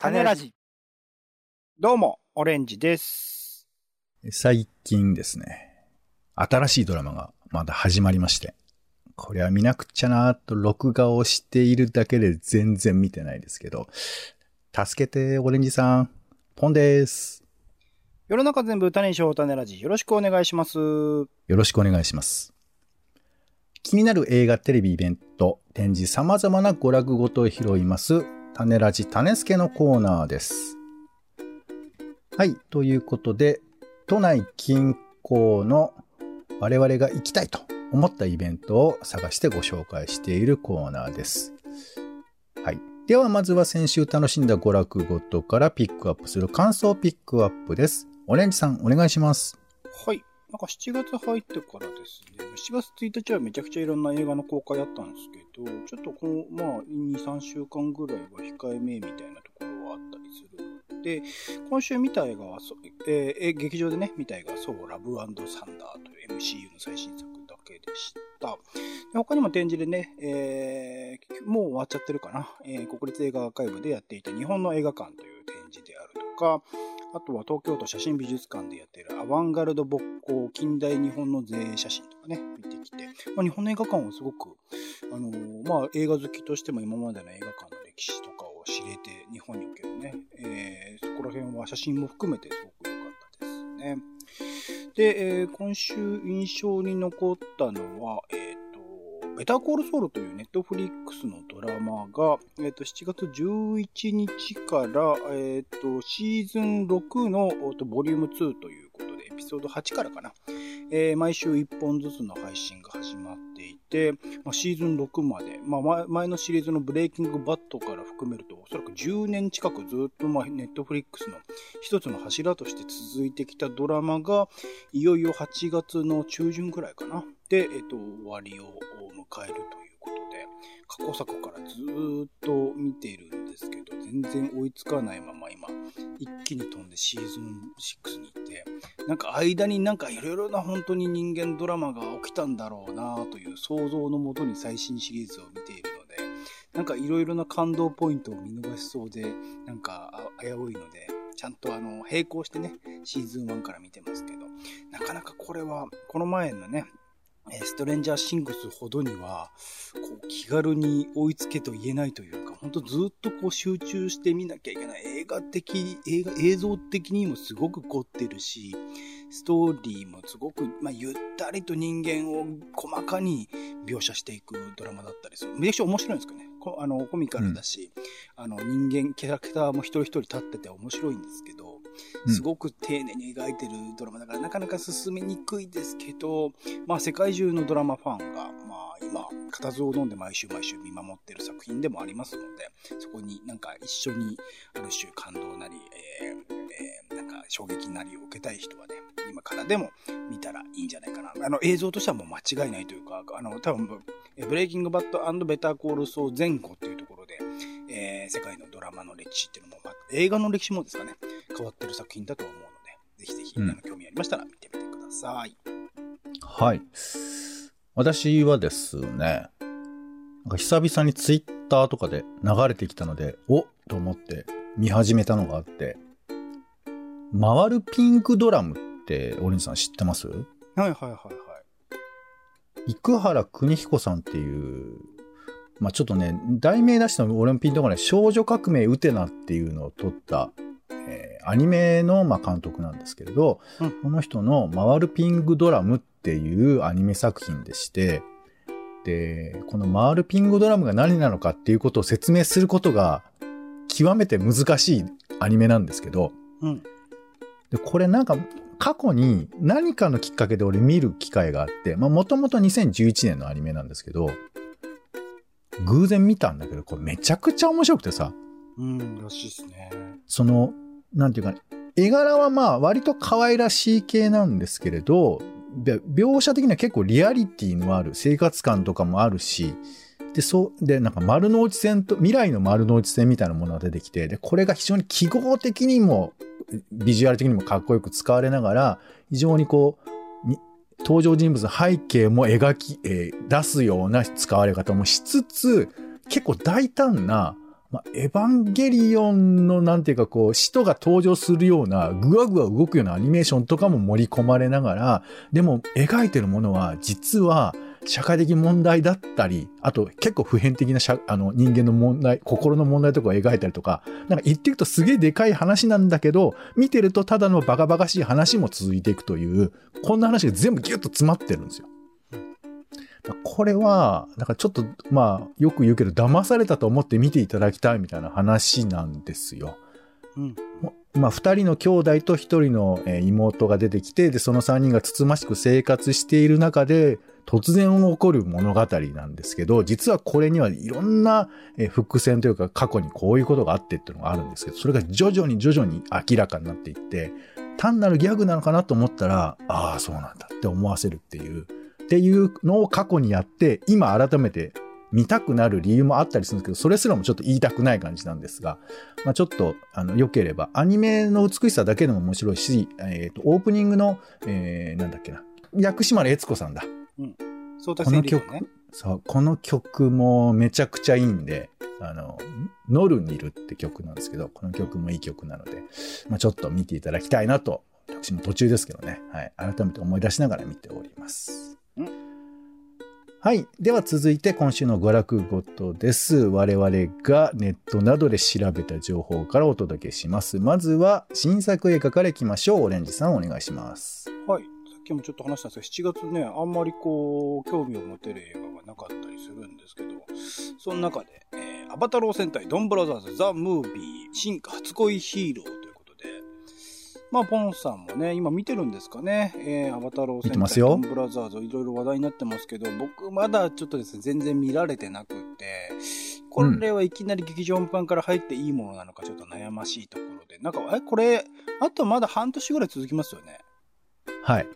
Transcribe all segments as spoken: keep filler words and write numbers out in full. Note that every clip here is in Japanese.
タネラジ。どうもオレンジです。最近ですね、新しいドラマがまだ始まりまして、これは見なくちゃなーと録画をしているだけで全然見てないですけど、助けてオレンジさん、ポンです。世の中全部タネにしようタネラジ、よろしくお願いします。よろしくお願いします。気になる映画、テレビ、イベント、展示、様々な娯楽ごとを拾いますタネラジタネスケのコーナーです。はい、ということで都内近郊の我々が行きたいと思ったイベントを探してご紹介しているコーナーです。はい、ではまずは先週楽しんだ娯楽ごとからピックアップする感想ピックアップです。オレンジさんお願いします。はい。なんかしちがつ入ってからですね、しちがつついたちはめちゃくちゃいろんな映画の公開あったんですけど、ちょっとこの、まあ、にさんしゅうかんぐらいは控えめみたいなところはあったりするので、今週見た映画は、えー、劇場でね、見た映画は、そう、ラブ&サンダーという エムシーユー の最新作だけでした。で他にも展示でね、えー、もう終わっちゃってるかな、えー、国立映画アーカイブでやっていた日本の映画館という展示であるとか、あとは東京都写真美術館でやっているアバンガルド勃興近代日本の前衛写真とかね、見てきて、まあ、日本の映画館はすごく、あのー、まあ映画好きとしても今までの映画館の歴史とかを知れて、日本におけるね、えー、そこら辺は写真も含めてすごく良かったですね。で、えー、今週印象に残ったのは、えーベターコールソウルというネットフリックスのドラマが、えー、としちがつじゅういちにちから、えー、とシーズンろくのボリュームにということでエピソードはちからかな、えー、毎週いっぽんずつの配信が始まっていて、まあ、シーズンろくまで、まあ、前のシリーズのブレイキングバッドから含めるとおそらくじゅうねん近くずっとまあネットフリックスの一つの柱として続いてきたドラマがいよいよはちがつの中旬ぐらいかなで、えっと、終わりを迎えるということで、過去作からずーっと見ているんですけど、全然追いつかないまま今、一気に飛んでシーズンろくに行って、なんか間になんかいろいろな本当に人間ドラマが起きたんだろうなという想像のもとに最新シリーズを見ているので、なんかいろいろな感動ポイントを見逃しそうで、なんか危ういので、ちゃんとあの、並行してね、シーズンいちから見てますけど、なかなかこれは、この前のね、ストレンジャーシングスほどにはこう気軽に追いつけと言えないというか、本当ずっとこう集中して見なきゃいけない、映画的映画映像的にもすごく凝ってるし、ストーリーもすごく、まあ、ゆったりと人間を細かに描写していくドラマだったりする。めちゃくちゃ面白いんですけどね、あのコミカルだし、うん、あの人間キャラクターも一人一人立ってて面白いんですけど、すごく丁寧に描いてるドラマだからなかなか進めにくいですけど、まあ世界中のドラマファンがまあ今固唾を飲んで毎週毎週見守ってる作品でもありますので、そこになんか一緒にある種感動なり、えーえー、なんか衝撃なりを受けたい人はね、今からでも見たらいいんじゃないかな。あの映像としてはもう間違いないというか、あの多分ブレイキングバッド&ベターコールソウル前後っていうところで、えー、世界のドラマの歴史っていうのも、まあ、映画の歴史もですかね、変わってる作品だと思うので、ぜひぜひ、うん、興味ありましたら見てみてください。はい。私はですね、なんか久々にツイッターとかで流れてきたので、おっと思って見始めたのがあって、回るピンクドラムってオレンジさん知ってます？はいはいはいはい。生原邦彦さんっていう。まあちょっとね、題名出したの俺のピンとこない、少女革命ウテナっていうのを撮った、えー、アニメのまあ監督なんですけれど、うん、この人の回るピンクドラムっていうアニメ作品でして、で、この回るピンクドラムが何なのかっていうことを説明することが極めて難しいアニメなんですけど、うん、でこれなんか過去に何かのきっかけで俺見る機会があって、まあもともとにせんじゅういちねんのアニメなんですけど、偶然見たんだけど、これめちゃくちゃ面白くてさ。うん、らしいですね。その、なんていうか、ね、絵柄はまあ割と可愛らしい系なんですけれど、描写的には結構リアリティのある生活感とかもあるし、で、そう、で、なんか丸の内線と、未来の丸の内線みたいなものが出てきて、で、これが非常に記号的にも、ビジュアル的にもかっこよく使われながら、非常にこう、登場人物の背景も描き、えー、出すような使われ方もしつつ、結構大胆なまあ、エヴァンゲリオンのなんていうかこう、使徒が登場するような、ぐわぐわ動くようなアニメーションとかも盛り込まれながら、でも描いてるものは実は社会的問題だったり、あと結構普遍的なあの人間の問題、心の問題とかを描いたりとか、なんか言っていくとすげえでかい話なんだけど、見てるとただのバカバカしい話も続いていくという、こんな話が全部ギュッと詰まってるんですよ。これは、なんかちょっと、まあ、よく言うけど、騙されたと思って見ていただきたいみたいな話なんですよ。うん。まあ、二人の兄弟と一人の妹が出てきて、で、その三人がつつましく生活している中で、突然起こる物語なんですけど、実はこれにはいろんな伏線というか、過去にこういうことがあってっていうのがあるんですけど、それが徐々に徐々に明らかになっていって、単なるギャグなのかなと思ったら、ああ、そうなんだって思わせるっていう。っていうのを過去にやって、今改めて見たくなる理由もあったりするんですけど、それすらもちょっと言いたくない感じなんですが、まあ、ちょっと、あの、良ければ、アニメの美しさだけでも面白いし、えっと、オープニングの、えー、なんだっけな、薬師丸悦子さんだ。うん。そうですね。この曲、そう、この曲もめちゃくちゃいいんで、あの、ノルニルって曲なんですけど、この曲もいい曲なので、まあ、ちょっと見ていただきたいなと、私も途中ですけどね、はい、改めて思い出しながら見ております。はい。では続いて今週の娯楽ごとです。我々がネットなどで調べた情報からお届けします。まずは新作映画からいきましょう。オレンジさんお願いします。はい。さっきもちょっと話したんですけど、しちがつね、あんまりこう、興味を持てる映画がなかったりするんですけど、その中で、えー、アバタロー戦隊ドンブラザーズザ・ムービー進化初恋ヒーローということで、まあ、ポンさんもね、今見てるんですかね。えー、アバタロー戦隊ドンブラザーズいろいろ話題になってますけど、僕まだちょっとですね、全然見られてなくて、これはいきなり劇場版から入っていいものなのかちょっと悩ましいところで、なんか、え、これ、あとまだ半年ぐらい続きますよね。はい。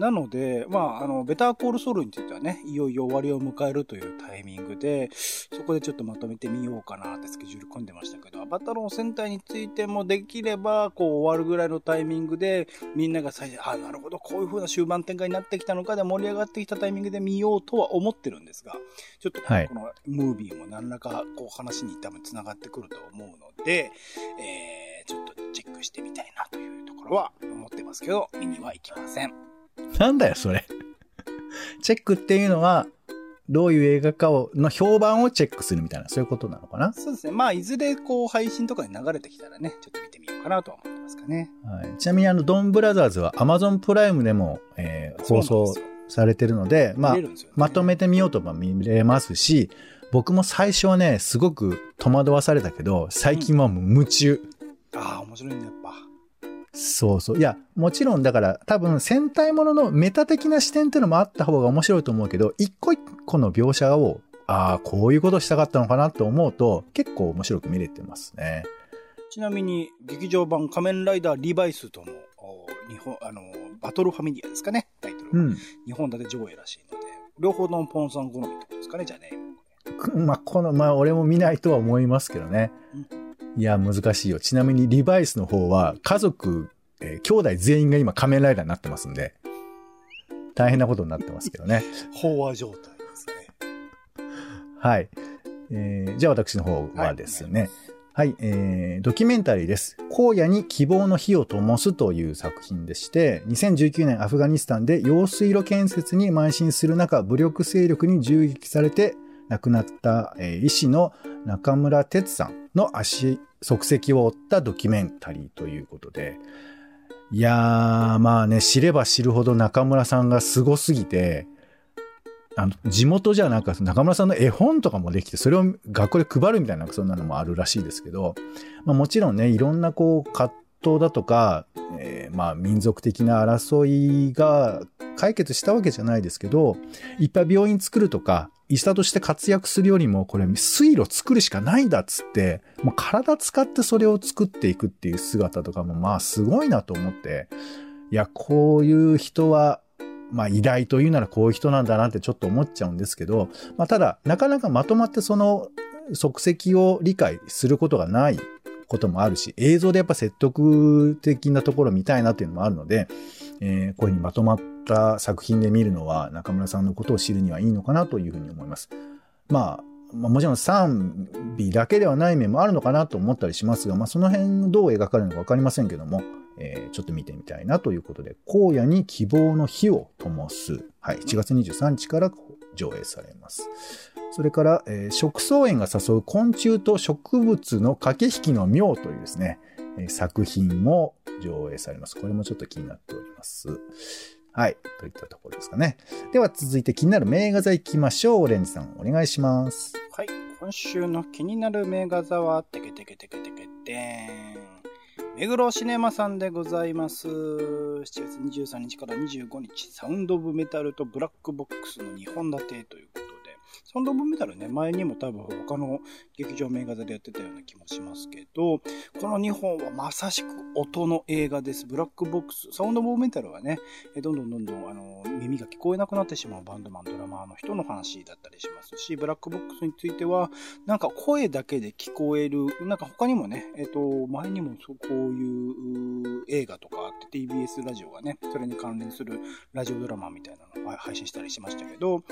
なので、まあ、あの、ベターコールソウルについてはね、いよいよ終わりを迎えるというタイミングで、そこでちょっとまとめてみようかなってスケジュール組んでましたけど、アバタロー戦隊についてもできれば、こう終わるぐらいのタイミングで、みんなが最初、あ、なるほど、こういう風な終盤展開になってきたのかで盛り上がってきたタイミングで見ようとは思ってるんですが、ちょっと、ね、はい、このムービーも何らかこう話に多分繋がってくると思うので、えー、ちょっとチェックしてみたいなというところは思ってますけど、見には行きません。なんだよそれチェックっていうのはどういう映画かをの評判をチェックするみたいな、そういうことなのかな。そうですね。まあいずれこう配信とかで流れてきたらね、ちょっと見てみようかなとは思ってますかね、はい、ちなみにあのドンブラザーズは Amazon プライムでも、えー、放送されてるので、まあ、ね、まとめてみようとも見れますし、僕も最初はねすごく戸惑わされたけど、最近はもう夢中、うん、ああ面白いねやっぱ。そうそう。いや、もちろんだから多分戦隊もののメタ的な視点っていうのもあった方が面白いと思うけど、一個一個の描写を、ああ、こういうことしたかったのかなと思うと結構面白く見れてますね。ちなみに劇場版仮面ライダーリバイスとも、日本、あの、バトルファミリアですかね、タイトルは。うん。日本だけ上映らしいので、両方のポンさん好みってことですかね、じゃあね。まあ、この、まあ、俺も見ないとは思いますけどね。うん、いや難しいよ。ちなみにリバイスの方は家族、えー、兄弟全員が今仮面ライダーになってますんで、大変なことになってますけどね。飽和状態ですね。はい、えー、じゃあ私の方はですね、はい、はい、えー、ドキュメンタリーです。荒野に希望の火を灯すという作品でして、にせんじゅうきゅうねんアフガニスタンで用水路建設に邁進する中、武力勢力に銃撃されて亡くなった、えー、医師の中村哲さんの足足跡を追ったドキュメンタリーということで、いやー、まあね、知れば知るほど中村さんがすごすぎて、あの地元じゃなんか中村さんの絵本とかもできて、それを学校で配るみたいな、そんなのもあるらしいですけど、まあ、もちろんね、いろんなこう葛藤だとか、えー、まあ民族的な争いが解決したわけじゃないですけど、いっぱい病院作るとか医者として活躍するよりも、これ水路作るしかないんだっつって、もう体使ってそれを作っていくっていう姿とかも、まあすごいなと思って、いや、こういう人はまあ偉大というならこういう人なんだなってちょっと思っちゃうんですけど、まあただなかなかまとまってその足跡を理解することがないこともあるし、映像でやっぱ説得的なところ見たいなっていうのもあるので、えー、こういう風にまとまった作品で見るのは中村さんのことを知るにはいいのかなというふうに思います。まあ、まあ、もちろん賛ピーだけではない面もあるのかなと思ったりしますが、まあ、その辺どう描かれるのか分かりませんけども、えー、ちょっと見てみたいなということで、荒野に希望の火を灯す、はい、いちがつにじゅうさんにちから上映されます。それから、えー、食草園が誘う昆虫と植物の駆け引きの妙というですね、えー、作品も上映されます。これもちょっと気になっております。はい、といったところですかね。では続いて気になる名画座行きましょう。オレンジさんお願いします。はい、今週の気になる名画座はテケテケテケテケテン目黒シネマさんでございます。しちがつにじゅうさんにちからにじゅうごにち、サウンドオブメタルとブラックボックスのにほん立てということで、サウンドオブメタルね、前にも多分他の劇場名画座でやってたような気もしますけど、このにほんはまさしく音の映画です。ブラックボックス、サウンドオブメタルはね、どんどんどんどんあの耳が聞こえなくなってしまうバンドマン、ドラマーの人の話だったりしますし、ブラックボックスについてはなんか声だけで聞こえる、なんか他にもね、えっと前にもそうこうこういう映画とかあって ティービーエス ラジオがね、それに関連するラジオドラマみたいなのを配信したりしましたけど、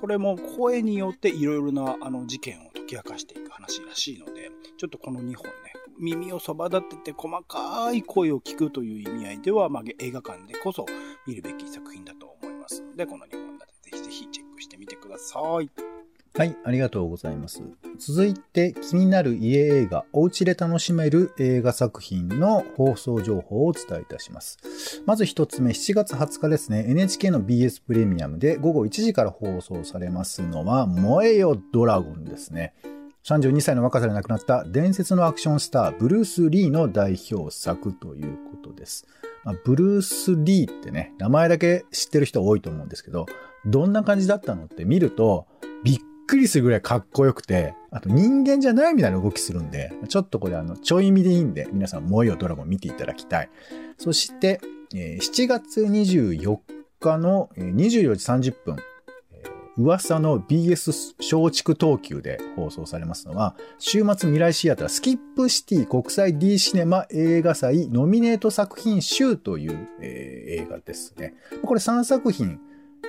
これも声によっていろいろなあの事件を解き明かしていく話らしいので、ちょっとこのにほんね、耳をそば立てて細かい声を聞くという意味合いでは、まあ、映画館でこそ見るべき作品だと思いますので、このにほん立てぜひぜひチェックしてみてください。はい、ありがとうございます。続いて気になる家映画、おうちで楽しめる映画作品の放送情報をお伝えいたします。まず一つ目、しちがつはつかですね、 エヌエイチケー の ビーエス プレミアムでごごいちじから放送されますのは、燃えよドラゴンですね。さんじゅうにさいの若さで亡くなった伝説のアクションスターブルース・リーの代表作ということです。まあ、ブルース・リーってね、名前だけ知ってる人多いと思うんですけど、どんな感じだったのって見るとびっくりするぐらいかっこよくて、あと人間じゃないみたいな動きするんで、ちょっとこれあのちょい見でいいんで、皆さん燃えよドラゴン見ていただきたい。そして、えー、しちがつにじゅうよっかのにじゅうよじさんじゅっぷん、噂の ビーエス 松竹東急で放送されますのは、週末未来シアタースキップシティ国際 D シネマ映画祭ノミネート作品集という、えー、映画ですね。これさんさくひん、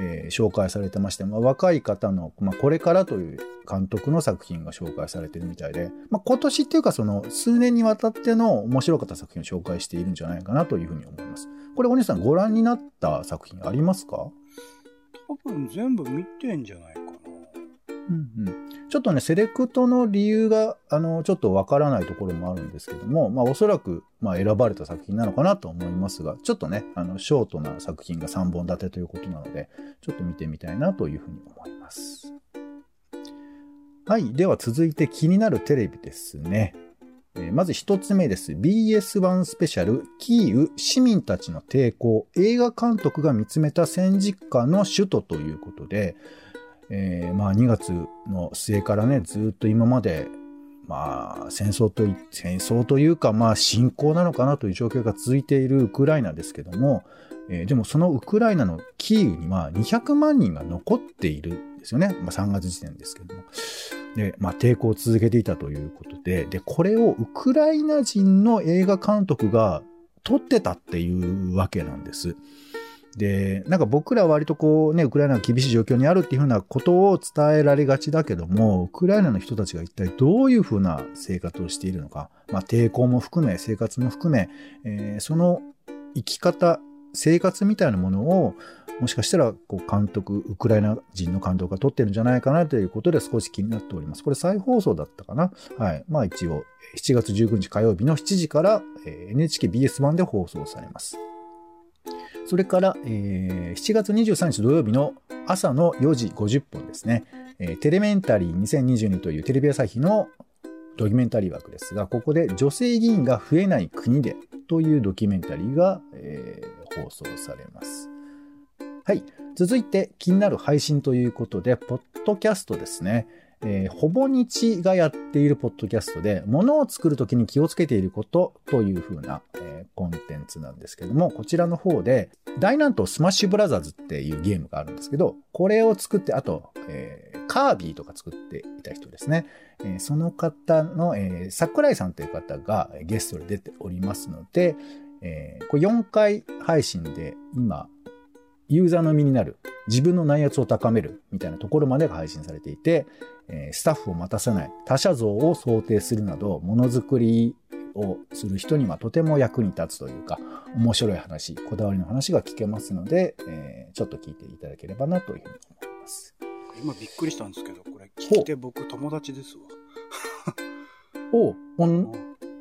えー、紹介されてまして、まあ、若い方の、まあ、これからという監督の作品が紹介されているみたいで、まあ、今年っていうかその数年にわたっての面白かった作品を紹介しているんじゃないかなというふうに思います。これお兄さんご覧になった作品ありますか？多分全部見てんじゃないかな、うんうん、ちょっとねセレクトの理由があのちょっとわからないところもあるんですけども、まあ、おそらく、まあ、選ばれた作品なのかなと思いますが、ちょっとねあのショートな作品がさんぼん立てということなので、ちょっと見てみたいなというふうに思います。はい、では続いて気になるテレビですね。まず一つ目です。 ビーエスワン スペシャル、キーウ市民たちの抵抗、映画監督が見つめた戦時下の首都ということで、えー、まあにがつの末からね、ずっと今までまあ戦争とい戦争というか、まあ侵攻なのかなという状況が続いているウクライナですけども、えー、でもそのウクライナのキーウにはにひゃくまんにんが残っているんですよね。まあ、さんがつ時点ですけども、で、まあ、抵抗を続けていたということで、で、これをウクライナ人の映画監督が撮ってたっていうわけなんです。で、なんか僕らは割とこうね、ウクライナが厳しい状況にあるっていうふうなことを伝えられがちだけども、ウクライナの人たちが一体どういうふうな生活をしているのか、まあ、抵抗も含め、生活も含め、えー、その生き方、生活みたいなものを、もしかしたらこう監督、ウクライナ人の監督が撮ってるんじゃないかなということで少し気になっております。これ再放送だったかな。はい。まあ一応しちがつじゅうくにち火曜日のしちじから エヌエイチケービーエスワン で放送されます。それから、えー、しちがつにじゅうさんにち土曜日の朝のよじごじゅっぷんですね。えー、テレメンタリーにせんにじゅうにというテレビ朝日のドキュメンタリー枠ですが、ここで女性議員が増えない国でというドキュメンタリーが、えー、放送されます。はい、続いて気になる配信ということで、ポッドキャストですね、えー、ほぼ日がやっているポッドキャストで、ものを作るときに気をつけていることというふうな、えー、コンテンツなんですけども、こちらの方で大乱闘スマッシュブラザーズっていうゲームがあるんですけど、これを作って、あと、えー、カービィとか作っていた人ですね、えー、その方の、えー、桜井さんという方がゲストで出ておりますので、えー、これよんかい配信で今ユーザーの身になる、自分の内圧を高めるみたいなところまでが配信されていて、スタッフを待たせない、他者像を想定するなど、ものづくりをする人にはとても役に立つというか、面白い話、こだわりの話が聞けますので、えー、ちょっと聞いていただければなというふうに思います。今びっくりしたんですけど、これ聞いて僕友達ですわ。お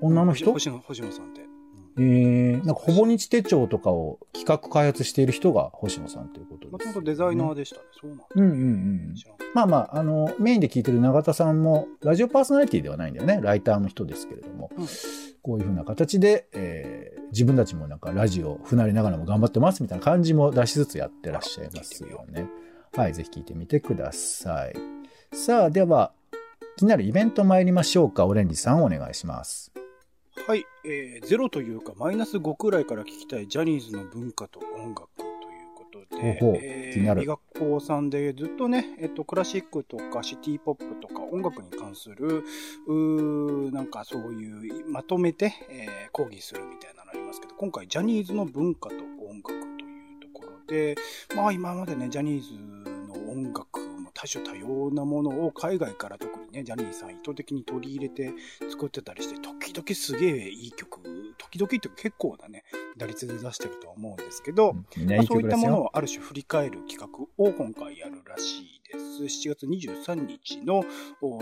女の人、星野さんって、うん、えー、なんかほぼ日手帳とかを企画開発している人が星野さんということです、ね。もともとデザイナーでしたね。そうなん。うんうんうん。まあまあ、あのメインで聞いてる永田さんもラジオパーソナリティではないんだよね。ライターの人ですけれども、うん、こういう風な形で、えー、自分たちもなんかラジオ不慣れながらも頑張ってますみたいな感じも出しつつやってらっしゃいますよね。はい、ぜひ聞いてみてください。さあ、では気になるイベント参りましょうか。オレンジさんお願いします。はい、えー、ゼロというかマイナスごくらいから聞きたいジャニーズの文化と音楽ということで、おうおう、えー、気になる。美学校さんでずっとね、えっと、クラシックとかシティポップとか音楽に関するうなんかそういうまとめて、えー、講義するみたいなのありますけど、今回ジャニーズの文化と音楽というところで、まあ今までねジャニーズの音楽も多種多様なものを海外から特にねジャニーさん意図的に取り入れて作ってたりして、時々すげえいい曲、時々って結構なね打率で出してるとは思うんですけど、まあ、そういったものをある種振り返る企画を今回やるらしいです。しちがつにじゅうさんにちの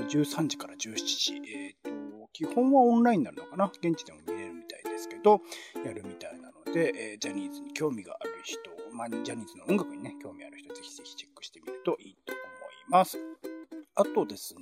じゅうさんじからじゅうしちじ、えーと、基本はオンラインになるのかな、現地でも見れるみたいですけどやるみたいなので、えー、ジャニーズに興味がある人、まあ、ジャニーズの音楽にね興味ある人ぜひぜひチェックしてみるといいと思います。あとです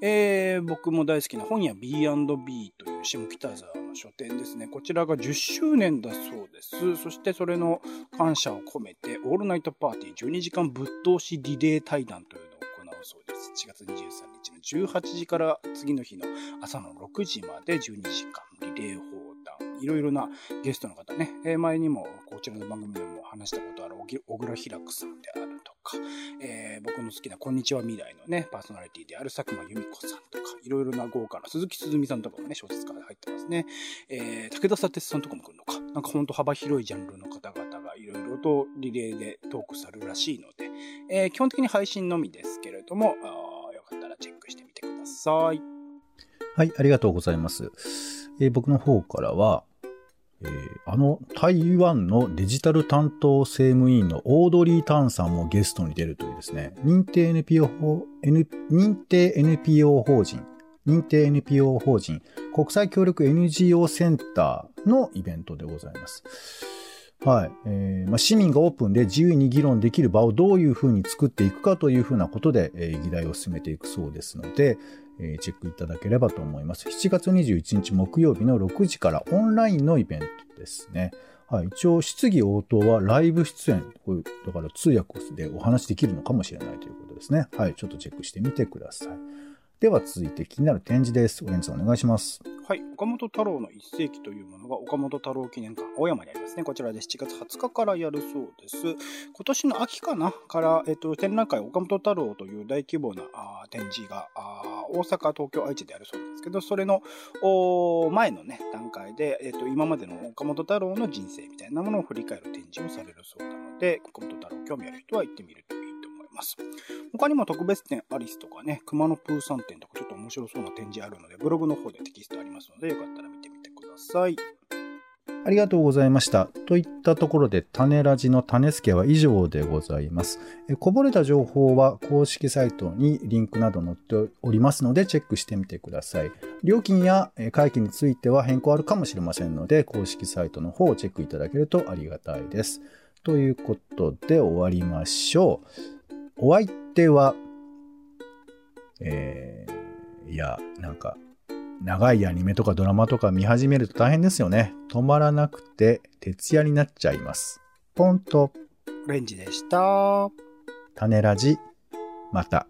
ね、えー、僕も大好きな本屋 ビーアンドビー という下北沢の書店ですね。こちらがじゅっしゅうねんだそうです。そしてそれの感謝を込めてオールナイトパーティーじゅうにじかんぶっ通しリレー対談というのを行うそうです。しちがつにじゅうさんにちのじゅうはちじから次の日の朝のろくじまでじゅうにじかんリレー放談。いろいろなゲストの方ね、えー、前にもこちらの番組でも話したことある小倉ひらくさんであるとか、えー、僕の好きなこんにちは未来のねパーソナリティである佐久間由美子さんとか、いろいろな豪華な鈴木すずみさんとかもね小説家で入ってますね、えー、武田砂鉄さんとかも来るのか、なんかほんと幅広いジャンルの方々がいろいろとリレーでトークされるらしいので、えー、基本的に配信のみですけれども、あ、よかったらチェックしてみてください。はい、ありがとうございます。えー、僕の方からはえー、あの台湾のデジタル担当政務委員のオードリー・タンさんもゲストに出るというですね、認定 エヌピーオー 法、N、認定 エヌピーオー 法人認定 エヌピーオー 法人国際協力 エヌジーオー センターのイベントでございます。はい、えーまあ、市民がオープンで自由に議論できる場をどういうふうに作っていくかというふうなことで、えー、議題を進めていくそうですので、えー、チェックいただければと思います。しちがつにじゅういちにち木曜日のろくじからオンラインのイベントですね。はい、一応質疑応答はライブ出演、こうだから通訳でお話できるのかもしれないということですね。はい、ちょっとチェックしてみてください。では続いて気になる展示です。オレンジさんお願いします。はい、岡本太郎の一世紀というものが岡本太郎記念館青山にありますね。こちらでしちがつはつかからやるそうです。今年の秋かなから、えっと、展覧会岡本太郎という大規模な展示が大阪、東京、愛知であるそうなんですけど、それの前のね段階で、えっと、今までの岡本太郎の人生みたいなものを振り返る展示をされるそうなので、岡本太郎興味ある人は行ってみるといいと思います。他にも特別展アリスとかね、熊野プーさん展とかちょっと面白そうな展示あるので、ブログの方でテキストありますので、よかったら見てみてください。ありがとうございました。といったところで、タネラジのタネスケは以上でございます。え、こぼれた情報は公式サイトにリンクなど載っておりますので、チェックしてみてください。料金や会期については変更あるかもしれませんので、公式サイトの方をチェックいただけるとありがたいです。ということで、終わりましょう。お相手は、えー、いや、なんか、長いアニメとかドラマとか見始めると大変ですよね。止まらなくて、徹夜になっちゃいます。ポンと。オレンジでした。種ラジ、また。